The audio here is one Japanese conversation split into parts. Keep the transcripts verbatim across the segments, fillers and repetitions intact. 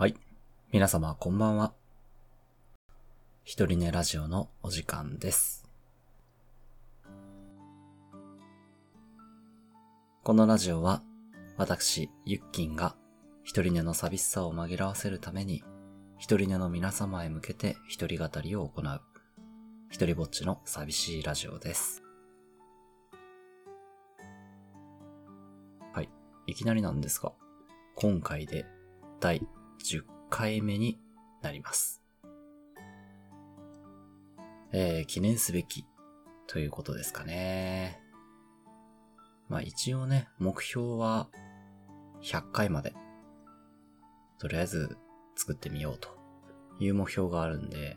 はい、皆様こんばんは。ひとりねラジオのお時間です。このラジオは私ゆっきんがひとりねの寂しさを紛らわせるためにひとりねの皆様へ向けてひとり語りを行うひとりぼっちの寂しいラジオです。はい、いきなりなんですが今回でだいじゅっかいめになります、えー、記念すべきということですかね。まあ一応ね目標はひゃっかいまでとりあえず作ってみようという目標があるんで、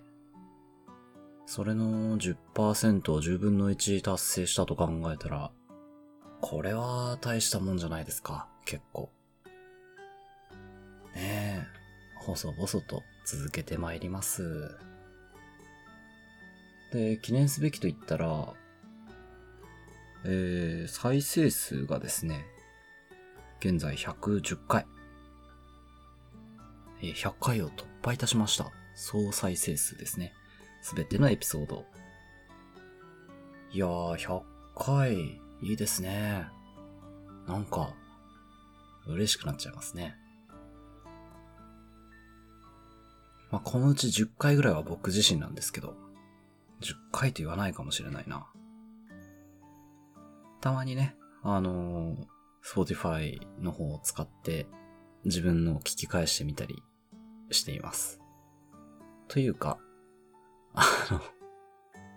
それの じゅっパーセント をじゅうぶんのいち達成したと考えたらこれは大したもんじゃないですか。結構ねえ、細々と続けてまいります。で、記念すべきと言ったら、えー、再生数がですね、現在ひゃくじゅっかい。えー、ひゃっかいを突破いたしました。総再生数ですね。すべてのエピソード。いやー、ひゃっかい、いいですね。なんか、嬉しくなっちゃいますね。まあ、このうちじゅっかいぐらいは僕自身なんですけど、じゅっかいと言わないかもしれないな。たまにね、あのー、Spotify の方を使って自分のを聞き返してみたりしています。というか、あ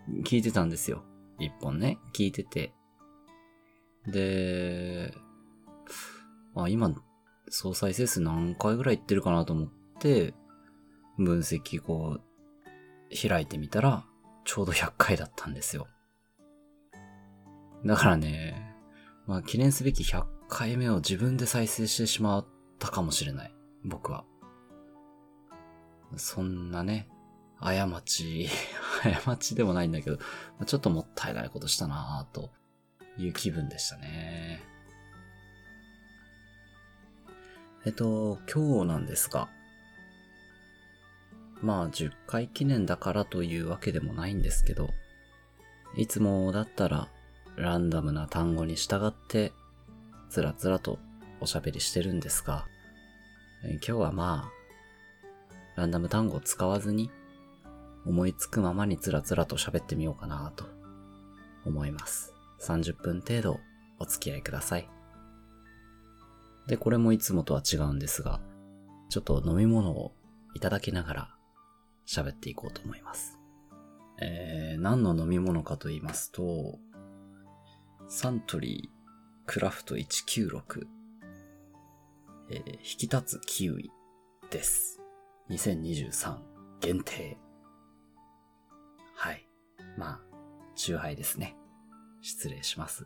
の、聞いてたんですよ。一本ね、聞いてて。で、あ、今、総再生数何回ぐらいいってるかなと思って、分析こう開いてみたらちょうどひゃっかいだったんですよ。だからね、まあ記念すべきひゃっかいめを自分で再生してしまったかもしれない僕は。そんなね、過ち過ちでもないんだけど、ちょっともったいないことしたなぁという気分でしたね。えっと今日なんですが、まあじゅっかい記念だからというわけでもないんですけど、いつもだったらランダムな単語に従ってつらつらとおしゃべりしてるんですが、今日はまあランダム単語を使わずに思いつくままにつらつらと喋ってみようかなと思います。さんじゅっぷん程度お付き合いください。で、これもいつもとは違うんですが、ちょっと飲み物をいただきながら喋っていこうと思います、えー、何の飲み物かと言いますと、サントリークラフトいちきゅうろく、えー、引き立つキウイです。にせんにじゅうさん限定。はい、まあチューハイですね。失礼します。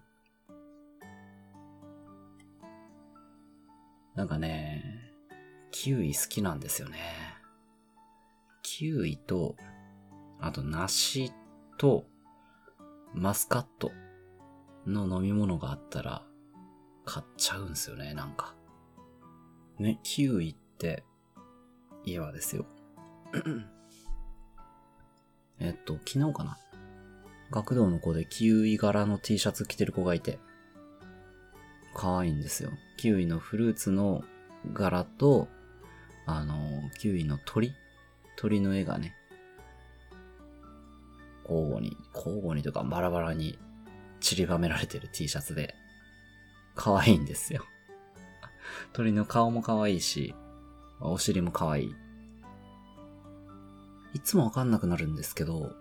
なんかね、キウイ好きなんですよね。キウイと、あと梨とマスカットの飲み物があったら買っちゃうんですよね、なんか。ね、キウイって、家はですよ。えっと、昨日かな。学童の子でキウイ柄の T シャツ着てる子がいて、可愛いんですよ。キウイのフルーツの柄と、あの、キウイの鳥鳥の絵がね、交互に、交互にとかバラバラに散りばめられてる T シャツで、可愛いんですよ。鳥の顔も可愛いし、お尻も可愛い。いつもわかんなくなるんですけど、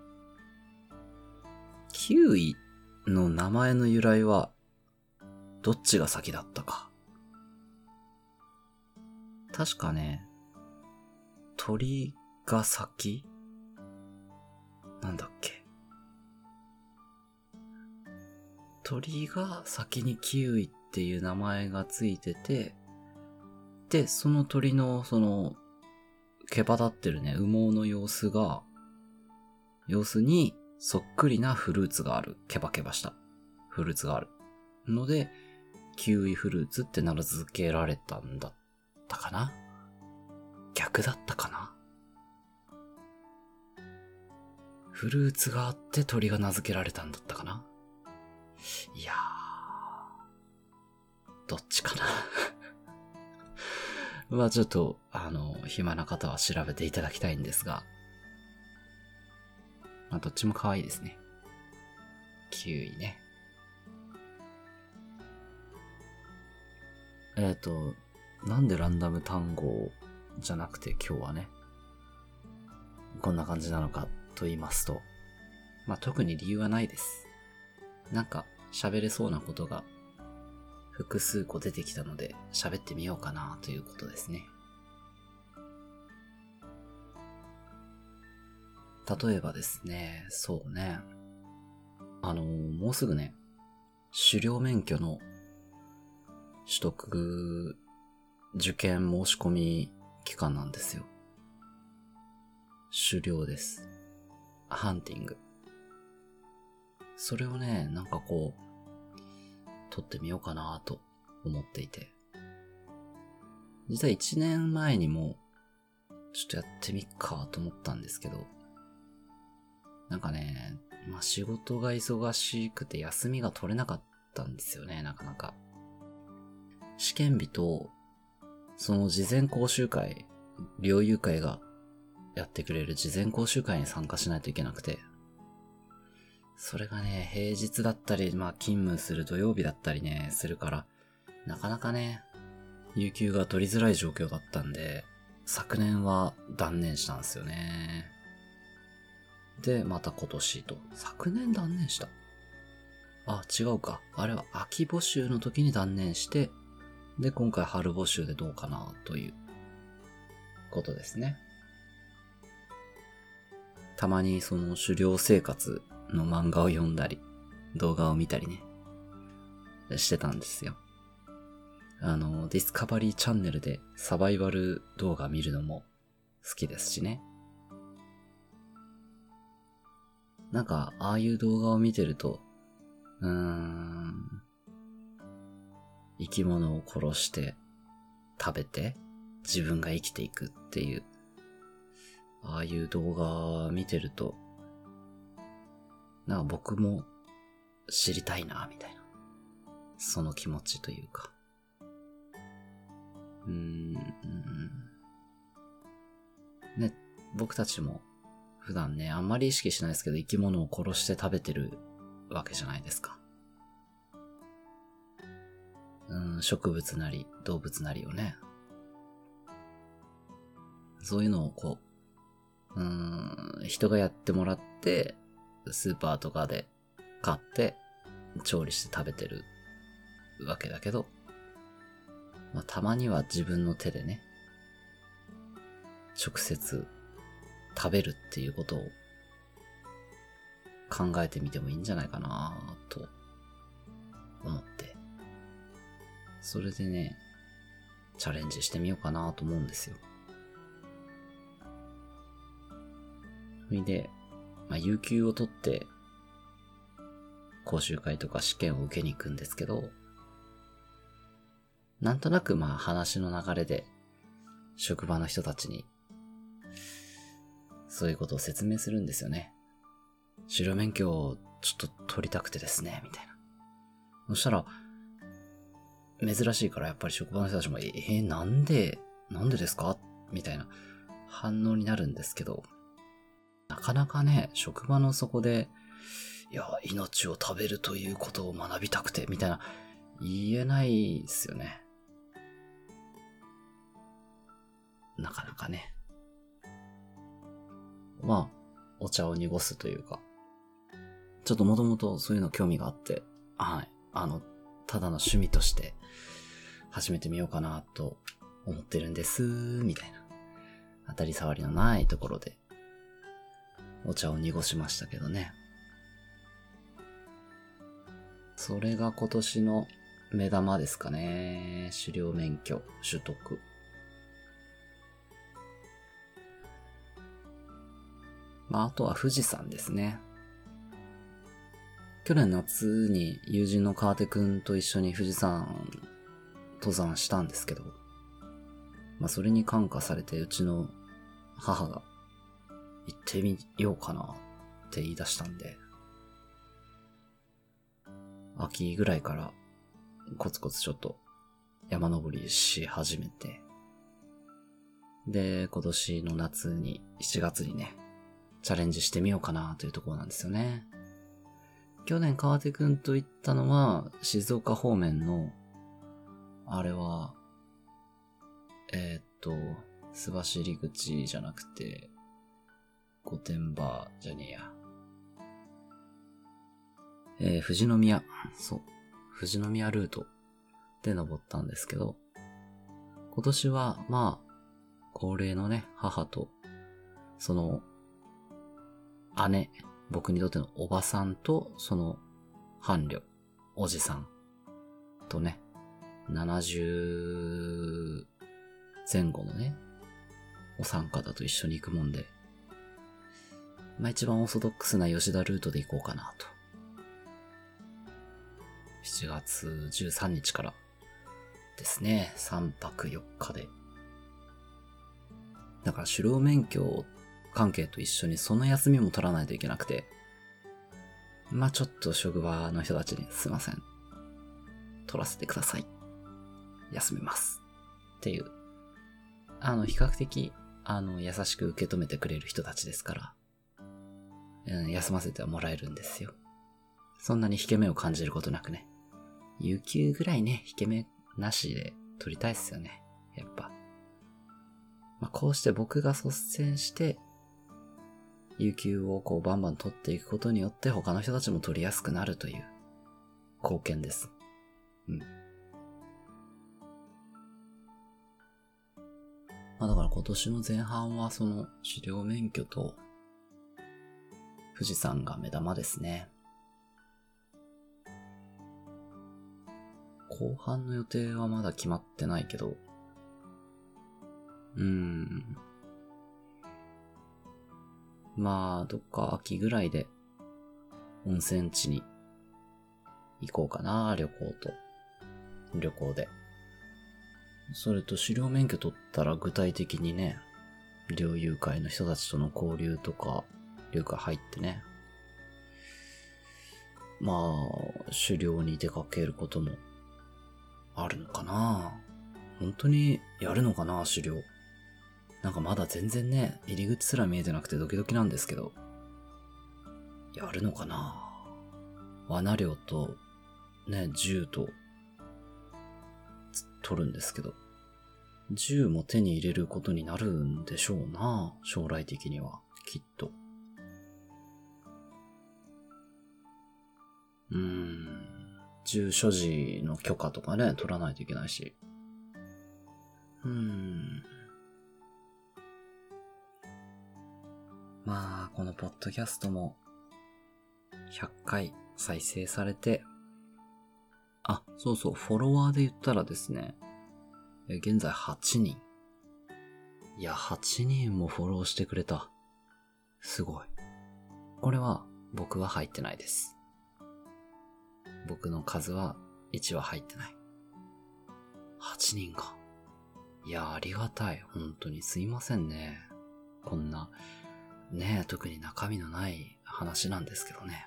キウイの名前の由来は、どっちが先だったか。確かね、鳥が先？なんだっけ。鳥が先にキウイっていう名前がついてて、で、その鳥のその、毛羽立ってるね、羽毛の様子が、様子にそっくりなフルーツがある。ケバケバしたフルーツがある。ので、キウイフルーツって名付けられたんだったかな。逆だったかな。フルーツがあって鳥が名付けられたんだったかな。いやー、どっちかなまあちょっとあの暇な方は調べていただきたいんですが、まあどっちも可愛いですね。きゅういね。えっと、なんでランダム単語じゃなくて今日はね、こんな感じなのかと言いますと、まあ特に理由はないです。なんか喋れそうなことが複数個出てきたので喋ってみようかなということですね。例えばですね、そうね、あのー、もうすぐね、狩猟免許の取得受験申し込み期間なんですよ。狩猟です。ハンティング。それをね、なんかこう、取ってみようかなと思っていて。実はいちねんまえにも、ちょっとやってみっかと思ったんですけど、なんかね、まあ、仕事が忙しくて休みが取れなかったんですよね、なかなか。試験日と、その事前講習会、猟友会がやってくれる事前講習会に参加しないといけなくて、それがね、平日だったり、まあ勤務する土曜日だったりね、するから、なかなかね、有給が取りづらい状況だったんで、昨年は断念したんですよね。で、また今年と。昨年断念した。あ、違うか。あれは秋募集の時に断念して、で、今回春募集でどうかな、ということですね。たまにその狩猟生活の漫画を読んだり、動画を見たりね、してたんですよ。あの、ディスカバリーチャンネルでサバイバル動画見るのも好きですしね。なんか、ああいう動画を見てると、うーん、生き物を殺して、食べて、自分が生きていくっていう、ああいう動画見てると、なんか僕も知りたいな、みたいな。その気持ちというか。うーん。ね、僕たちも普段ね、あんまり意識しないですけど、生き物を殺して食べてるわけじゃないですか。うん、植物なり動物なりをね、そういうのをこう、うーん、人がやってもらってスーパーとかで買って調理して食べてるわけだけど、まあ、たまには自分の手でね、直接食べるっていうことを考えてみてもいいんじゃないかなと思って、それでね、チャレンジしてみようかなと思うんですよ。それで、まあ、有給を取って、講習会とか試験を受けに行くんですけど、なんとなくまあ話の流れで、職場の人たちに、そういうことを説明するんですよね。狩猟免許をちょっと取りたくてですね、みたいな。そしたら、珍しいからやっぱり職場の人たちも、えー、なんで、なんでですか？みたいな反応になるんですけど、なかなかね、職場の底で、いや、命を食べるということを学びたくて、みたいな、言えないですよね。なかなかね。まあ、お茶を濁すというか、ちょっともともとそういうの興味があって、はい、あの、ただの趣味として始めてみようかなと思ってるんですみたいな、当たり障りのないところでお茶を濁しましたけどね。それが今年の目玉ですかね。狩猟免許取得。まあ、あとは富士山ですね。去年夏に友人の川手くんと一緒に富士山登山したんですけど、まあ、それに感化されてうちの母が行ってみようかなって言い出したんで、秋ぐらいからコツコツちょっと山登りし始めて、で今年の夏にしちがつにねチャレンジしてみようかなというところなんですよね。去年川手くんと行ったのは静岡方面のあれはえー、っと須走口じゃなくて御殿場じゃねえや、えー、富士宮、そう富士宮ルートで登ったんですけど、今年はまあ高齢のね母とその姉、僕にとってのおばさんとその伴侶おじさんとね、ななじゅうぜんごのねお三方と一緒に行くもんで、まあ一番オーソドックスな吉田ルートで行こうかなと。しちがつじゅうさんにちからですね、さんぱくよっかで。だから狩猟免許関係と一緒にその休みも取らないといけなくて、まあちょっと職場の人たちにすいません、取らせてください、休みますっていう、あの比較的あの優しく受け止めてくれる人たちですから、うん、休ませてはもらえるんですよ。そんなに引け目を感じることなくね、有給ぐらいね引け目なしで取りたいっすよね、やっぱ。まあ、こうして僕が率先して有給をこうバンバン取っていくことによって他の人たちも取りやすくなるという貢献です。うん。まあだから今年の前半はその狩猟免許と富士山が目玉ですね。後半の予定はまだ決まってないけど、うーん。まあ、どっか秋ぐらいで温泉地に行こうかな、旅行と。旅行で。それと狩猟免許取ったら具体的にね、猟友会の人たちとの交流とか、猟友会入ってね。まあ、狩猟に出かけることもあるのかな。本当にやるのかな、狩猟。なんかまだ全然ね、入り口すら見えてなくてドキドキなんですけど。やるのかな。罠猟と、ね、銃と、取るんですけど。銃も手に入れることになるんでしょうな。将来的には、きっと。うーん。銃所持の許可とかね、取らないといけないし。うーん。まあ、このポッドキャストもひゃっかい再生されて、あ、そうそう、フォロワーで言ったらですね、現在はちにん。いや、はちにんもフォローしてくれた。すごい。これは僕は入ってないです。僕の数はいちは入ってない。はちにんか。いや、ありがたい。本当にすいませんね。こんな、ね、特に中身のない話なんですけどね。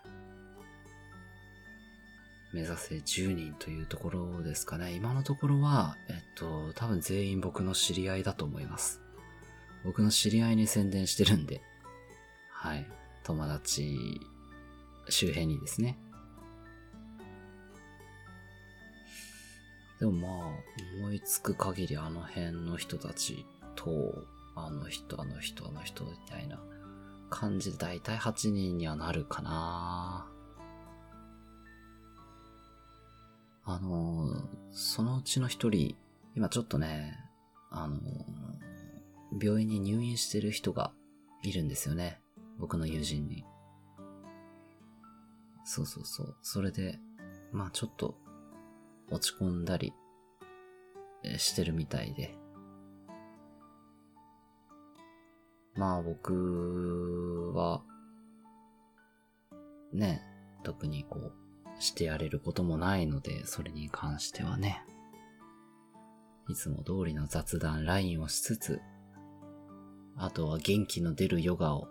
目指せじゅうにんというところですかね。今のところは、えっと、多分全員僕の知り合いだと思います。僕の知り合いに宣伝してるんで。はい。友達周辺にですね。でもまあ思いつく限りあの辺の人たちとあの人あの人あの人みたいな感じでだいたいはちにんにはなるかな。あのそのうちの一人、今ちょっとねあの病院に入院してる人がいるんですよね、僕の友人に。そうそうそう。それでまあちょっと落ち込んだりしてるみたいで、まあ僕はね特にこうしてやれることもないので、それに関してはねいつも通りの雑談ラインをしつつ、あとは元気の出るヨガを、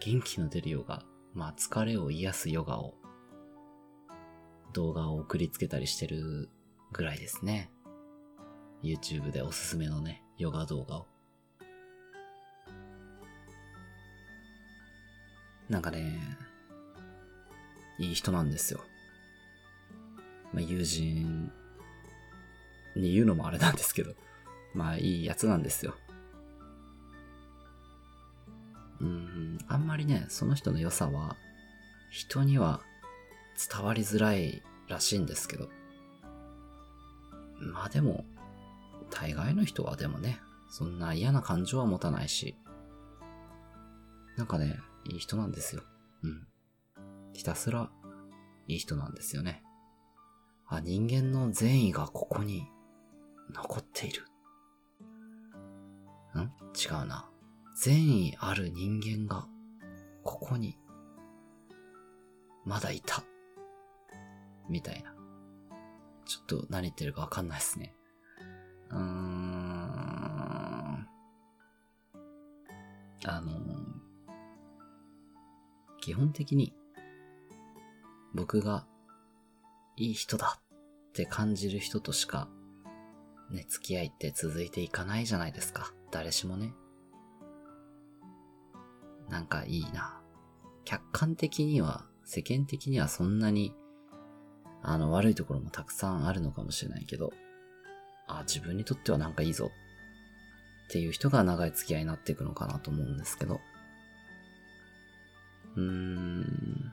元気の出るヨガ、まあ疲れを癒すヨガを、動画を送りつけたりしてるぐらいですね。YouTube でおすすめのね、ヨガ動画を。なんかね、いい人なんですよ。まあ友人に言うのもあれなんですけど、まあいいやつなんですよ。うーん、あんまりね、その人の良さは人には伝わりづらいらしいんですけど、まあでも大概の人はでもね、そんな嫌な感情は持たないし、なんかね、いい人なんですよ。うん。ひたすらいい人なんですよね。あ、人間の善意がここに残っている。ん？違うな。善意ある人間がここにまだいた。みたいな。ちょっと何言ってるかわかんないですね。うーん。あのー、基本的に僕がいい人だって感じる人としかね、付き合いって続いていかないじゃないですか。誰しもね。なんかいいな。客観的には、世間的にはそんなにあの悪いところもたくさんあるのかもしれないけど、あ、自分にとってはなんかいいぞっていう人が長い付き合いになっていくのかなと思うんですけど、うーん、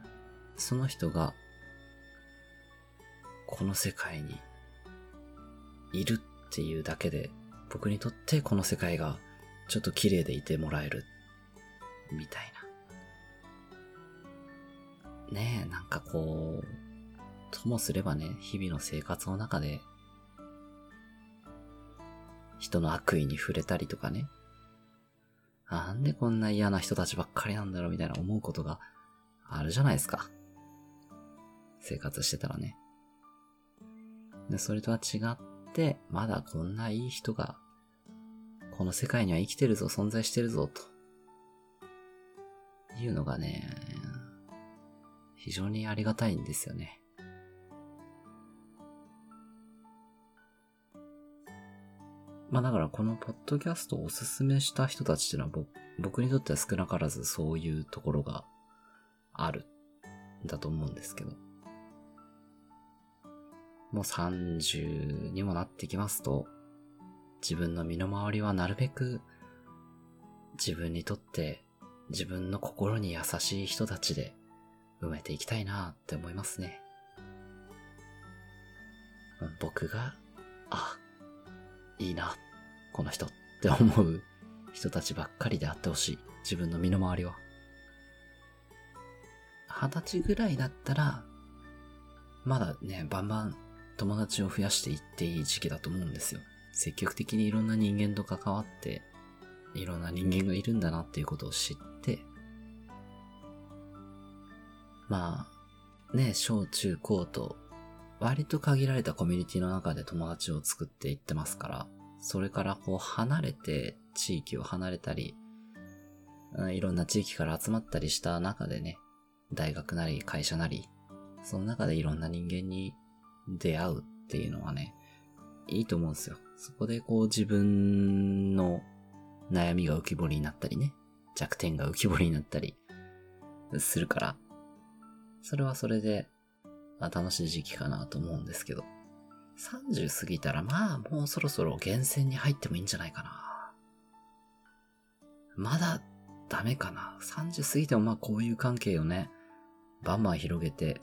その人がこの世界にいるっていうだけで、僕にとってこの世界がちょっと綺麗でいてもらえるみたいなねえ、なんかこうともすればね、日々の生活の中で人の悪意に触れたりとかね、なんでこんな嫌な人たちばっかりなんだろうみたいな思うことがあるじゃないですか、生活してたらね。で、それとは違って、まだこんないい人が、この世界には生きてるぞ、存在してるぞ、というのがね、非常にありがたいんですよね。まあだからこのポッドキャストをおすすめした人たちっていうのは、僕にとっては少なからずそういうところがあるんだと思うんですけど。もうさんじゅうにもなってきますと、自分の身の回りはなるべく自分にとって自分の心に優しい人たちで埋めていきたいなって思いますね。僕が、あ、いいな、この人って思う人たちばっかりであってほしい。自分の身の回りは。二十歳ぐらいだったら、まだね、バンバン友達を増やしていっていい時期だと思うんですよ。積極的にいろんな人間と関わって、いろんな人間がいるんだなっていうことを知って、まあ、ね、小中高と、割と限られたコミュニティの中で友達を作っていってますから、それからこう離れて、地域を離れたり、いろんな地域から集まったりした中でね、大学なり会社なり、その中でいろんな人間に出会うっていうのはね、いいと思うんですよ。そこでこう自分の悩みが浮き彫りになったりね、弱点が浮き彫りになったりするから、それはそれで、楽しい時期かなと思うんですけど、さんじゅう過ぎたらまあもうそろそろ源泉に入ってもいいんじゃないかな。まだダメかな。さんじゅう過ぎてもまあこういう関係をね、バンバン広げて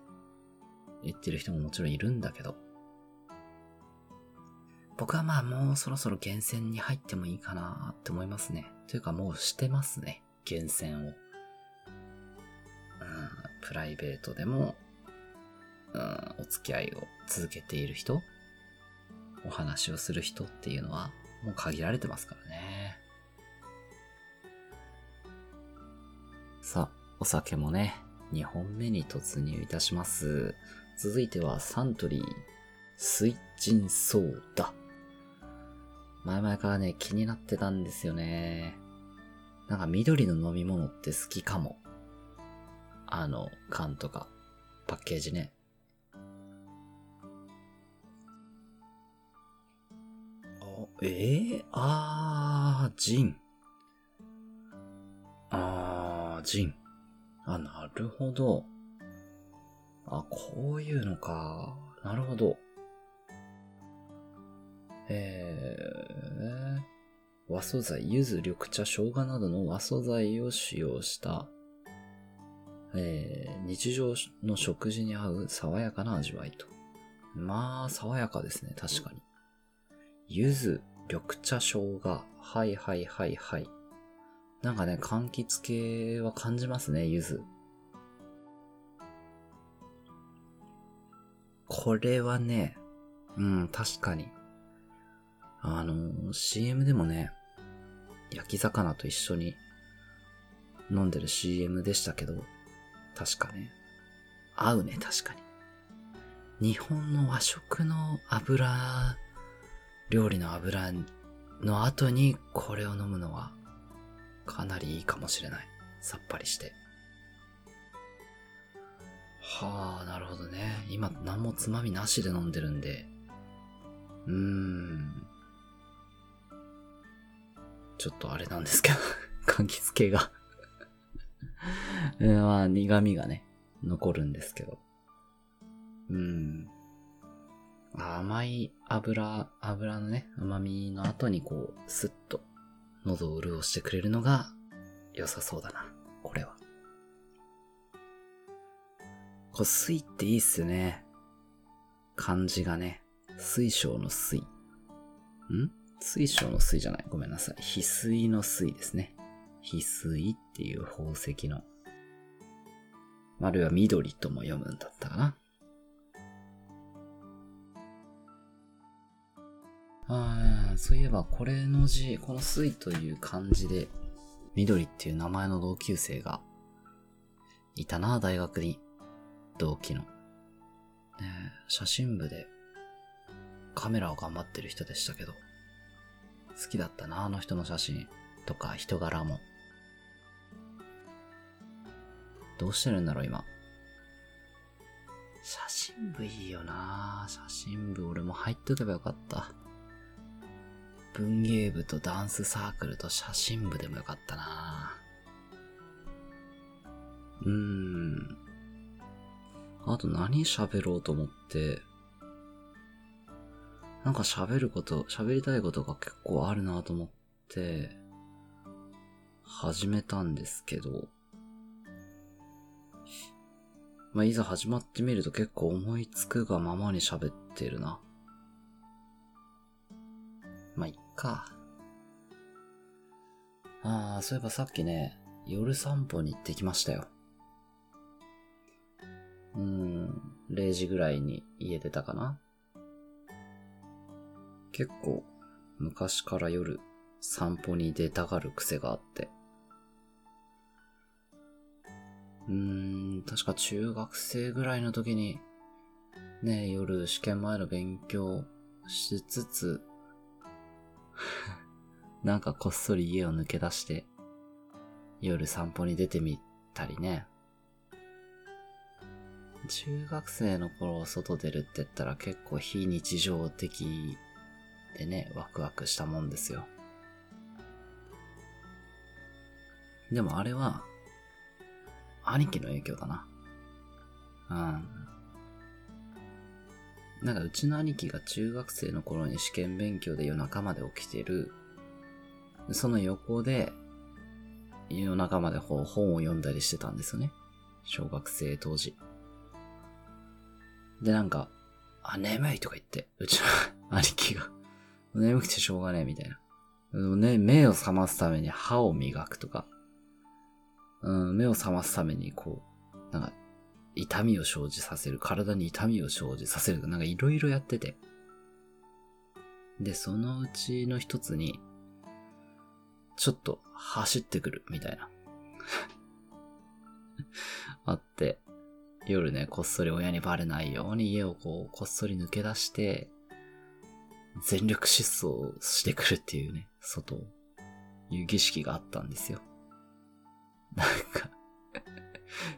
いってる人ももちろんいるんだけど、僕はまあもうそろそろ源泉に入ってもいいかなって思いますね。というかもうしてますね、源泉を。うん、プライベートでもうん、お付き合いを続けている人、お話をする人っていうのはもう限られてますからね。さあ、お酒もね、にほんめに突入いたします。続いてはサントリー水ジンソーダ。前々からね、気になってたんですよね。なんか緑の飲み物って好きかも。あの、缶とか、パッケージね。あ、えー、あー、ジン。あー、ジン。あ、なるほど。あ、こういうのか。なるほど。えー、和素材、柚子、緑茶、生姜などの和素材を使用した、えー、日常の食事に合う爽やかな味わいと。まあ、爽やかですね、確かに。柚子、緑茶、生姜。はいはいはいはい。なんかね、柑橘系は感じますね、柚子。これはね、うん、確かに。あの、シーエム でもね、焼き魚と一緒に飲んでる シーエム でしたけど、確かね、合うね、確かに。日本の和食の油、料理の油の後にこれを飲むのはかなりいいかもしれない。さっぱりして。はあ、なるほどね。今何もつまみなしで飲んでるんで、うーん。ちょっとあれなんですけど、柑橘系が、まあ、苦味がね、残るんですけど。うーん。甘い油、油のね、甘みの後にこう、スッと喉を潤してくれるのが良さそうだな、これは。こう、水っていいっすね。漢字がね。水晶の水。ん?水晶の水じゃない。ごめんなさい。翡翠の水ですね。翡翠っていう宝石の。あるいは緑とも読むんだったかな。ああ、そういえばこれの字、この水という漢字で、緑っていう名前の同級生がいたな、大学に。同期の。ねえ、写真部で。カメラを頑張ってる人でしたけど、好きだったな、あの人の写真とか人柄も。どうしてるんだろう今。写真部いいよな。写真部俺も入っとけばよかった。文芸部とダンスサークルと写真部でもよかったな。うーん、あと何喋ろうと思って、なんか喋ること、喋りたいことが結構あるなと思って、始めたんですけど、まあ、いざ始まってみると結構思いつくがままに喋ってるな。まあ、いっか。ああ、そういえばさっきね、夜散歩に行ってきましたよ。うーん、れいじぐらいに家出たかな。結構昔から夜散歩に出たがる癖があって。うーん、確か中学生ぐらいの時に、ね、夜試験前の勉強しつつ、なんかこっそり家を抜け出して、夜散歩に出てみたりね。中学生の頃外出るって言ったら結構非日常的でね、ワクワクしたもんですよ。でもあれは兄貴の影響だな。うん。なんかうちの兄貴が中学生の頃に試験勉強で夜中まで起きてる。その横で夜中まで本を読んだりしてたんですよね。小学生当時。でなんか、あ、眠いとか言ってうちの兄貴が。眠くてしょうがねえみたいな。ね、目を覚ますために歯を磨くとか、うん、目を覚ますためにこう、なんか、痛みを生じさせる、体に痛みを生じさせるとか、なんかいろいろやってて。で、そのうちの一つに、ちょっと走ってくるみたいな。あって、夜ね、こっそり親にバレないように家をこう、こっそり抜け出して、全力疾走してくるっていうね、外をいう儀式があったんですよ。なんか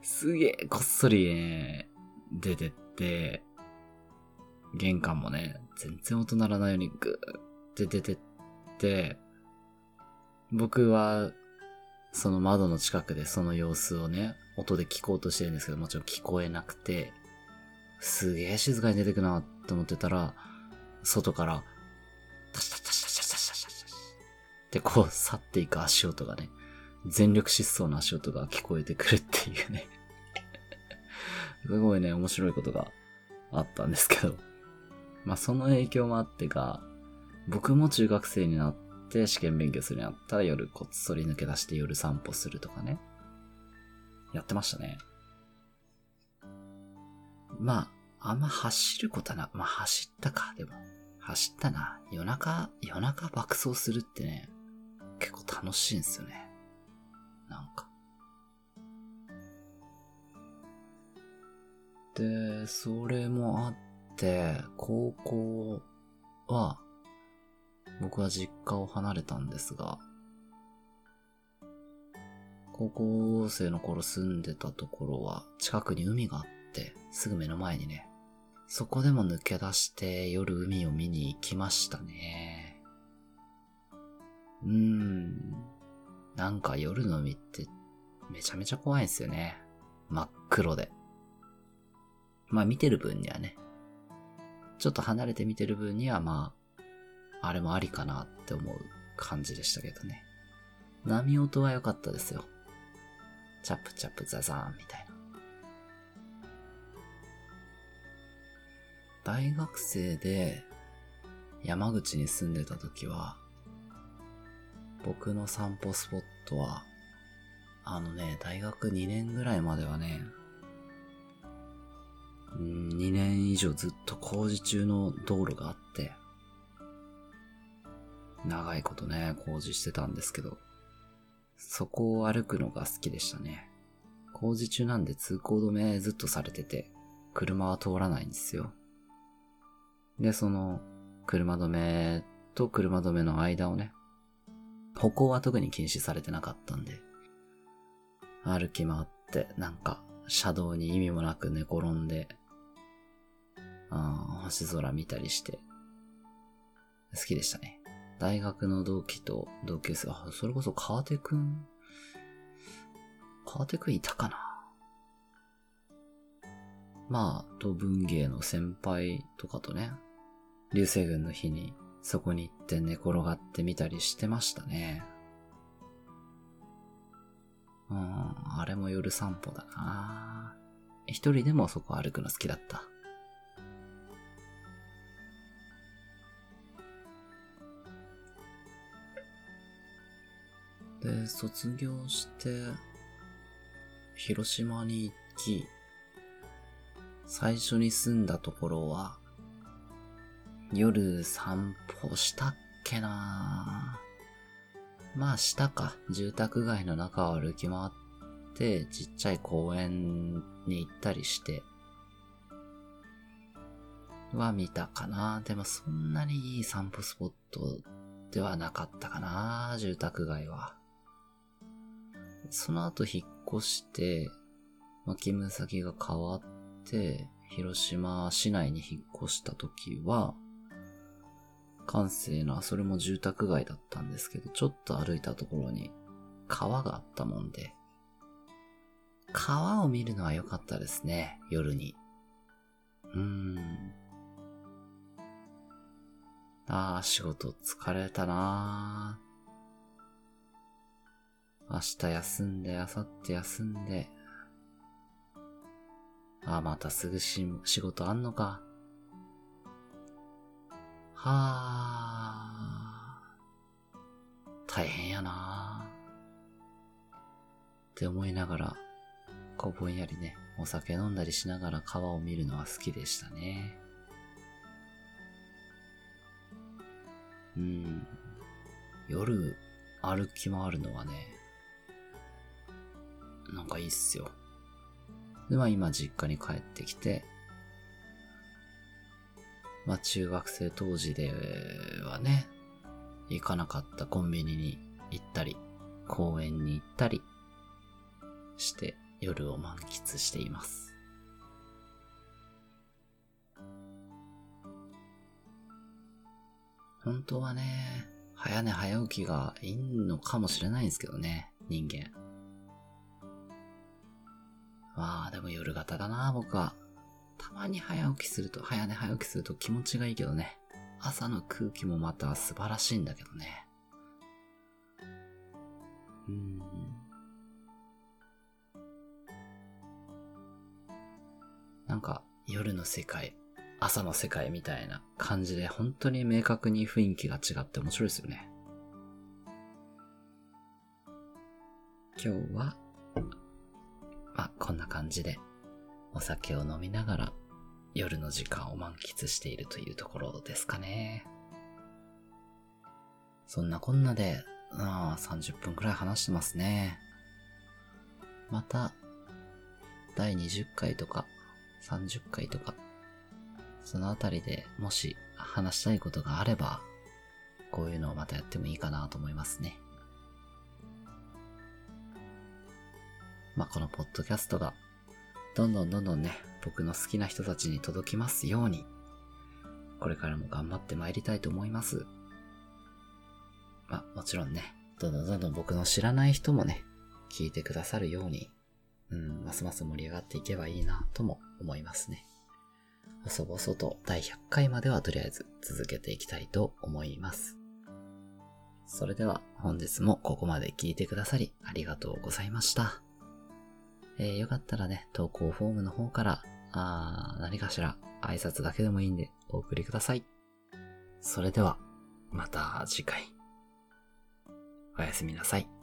すげえこっそりね出てって、玄関もね全然音鳴らないようにグーって出てって、僕はその窓の近くでその様子をね音で聞こうとしてるんですけど、もちろん聞こえなくて、すげえ静かに出てくなって思ってたら、外からタシタシタシタシタシタシタシってこう去っていく足音がね、全力疾走の足音が聞こえてくるっていうねすごいね面白いことがあったんですけど、まあその影響もあってか、僕も中学生になって試験勉強するようになったら、夜こっそり抜け出して夜散歩するとかね、やってましたね。まああんま走ることはな、まあ走ったか、でも走ったな。夜中夜中爆走するってね結構楽しいんですよね。なんかで、それもあって高校は僕は実家を離れたんですが、高校生の頃住んでたところは近くに海があってすぐ目の前にね、そこでも抜け出して夜海を見に行きましたね。うーん、なんか夜の海ってめちゃめちゃ怖いんですよね。真っ黒で。まあ見てる分にはね、ちょっと離れて見てる分にはまあ、あれもありかなって思う感じでしたけどね。波音は良かったですよ。チャップチャップザザーンみたいな。大学生で山口に住んでた時は、僕の散歩スポットは、あのね、大学にねんぐらいまではね、にねん以上ずっと工事中の道路があって、長いことね、工事してたんですけど、そこを歩くのが好きでしたね。工事中なんで通行止めずっとされてて、車は通らないんですよ。で、その、車止めと車止めの間をね、歩行は特に禁止されてなかったんで、歩き回って、なんか、車道に意味もなく寝転んで、あ、星空見たりして、好きでしたね。大学の同期と同級生、あ、それこそ川手くん、川手くんいたかな。まあ、と文芸の先輩とかとね、流星群の日に、そこに行って寝転がってみたりしてましたね。うん、あれも夜散歩だな。一人でもそこ歩くの好きだった。で、卒業して、広島に行き、最初に住んだところは、夜散歩したっけなぁ。まあしたか。住宅街の中を歩き回って、ちっちゃい公園に行ったりして、は見たかな。でもそんなにいい散歩スポットではなかったかな、住宅街は。その後引っ越して、まあ、勤務先が変わって、広島市内に引っ越した時は、閑静な、それも住宅街だったんですけど、ちょっと歩いたところに川があったもんで、川を見るのは良かったですね、夜に。うーん。ああ、仕事疲れたなー。明日休んで、明後日休んで、あ、またすぐし、仕事あんのか。はあ、大変やなあって思いながら、こうぼんやりね、お酒飲んだりしながら川を見るのは好きでしたね。うん、夜歩き回るのはね、なんかいいっすよ。で、まあ今実家に帰ってきて、まあ中学生当時ではね、行かなかったコンビニに行ったり、公園に行ったりして夜を満喫しています。本当はね、早寝早起きがいいのかもしれないんですけどね、人間。まあでも夜型だな、僕は。たまに早起きすると、早寝早起きすると気持ちがいいけどね。朝の空気もまた素晴らしいんだけどね。うーん。なんか夜の世界、朝の世界みたいな感じで本当に明確に雰囲気が違って面白いですよね。今日は、まあこんな感じでお酒を飲みながら夜の時間を満喫しているというところですかね。そんなこんなで、ああ、さんじゅっぷんくらい話してますね。また、だいにじゅっかいとかさんじゅっかいとか、そのあたりでもし話したいことがあれば、こういうのをまたやってもいいかなと思いますね。まあ、このポッドキャストがどんどんどんどんね、僕の好きな人たちに届きますように、これからも頑張って参りたいと思います。まあ、もちろんね、どんどんどんどん僕の知らない人もね、聞いてくださるように、うん、ますます盛り上がっていけばいいなとも思いますね。細々とだいひゃっかいまではとりあえず続けていきたいと思います。それでは本日もここまで聞いてくださりありがとうございました。えー、よかったらね、投稿フォームの方から、あー、何かしら挨拶だけでもいいんでお送りください。それではまた次回。おやすみなさい。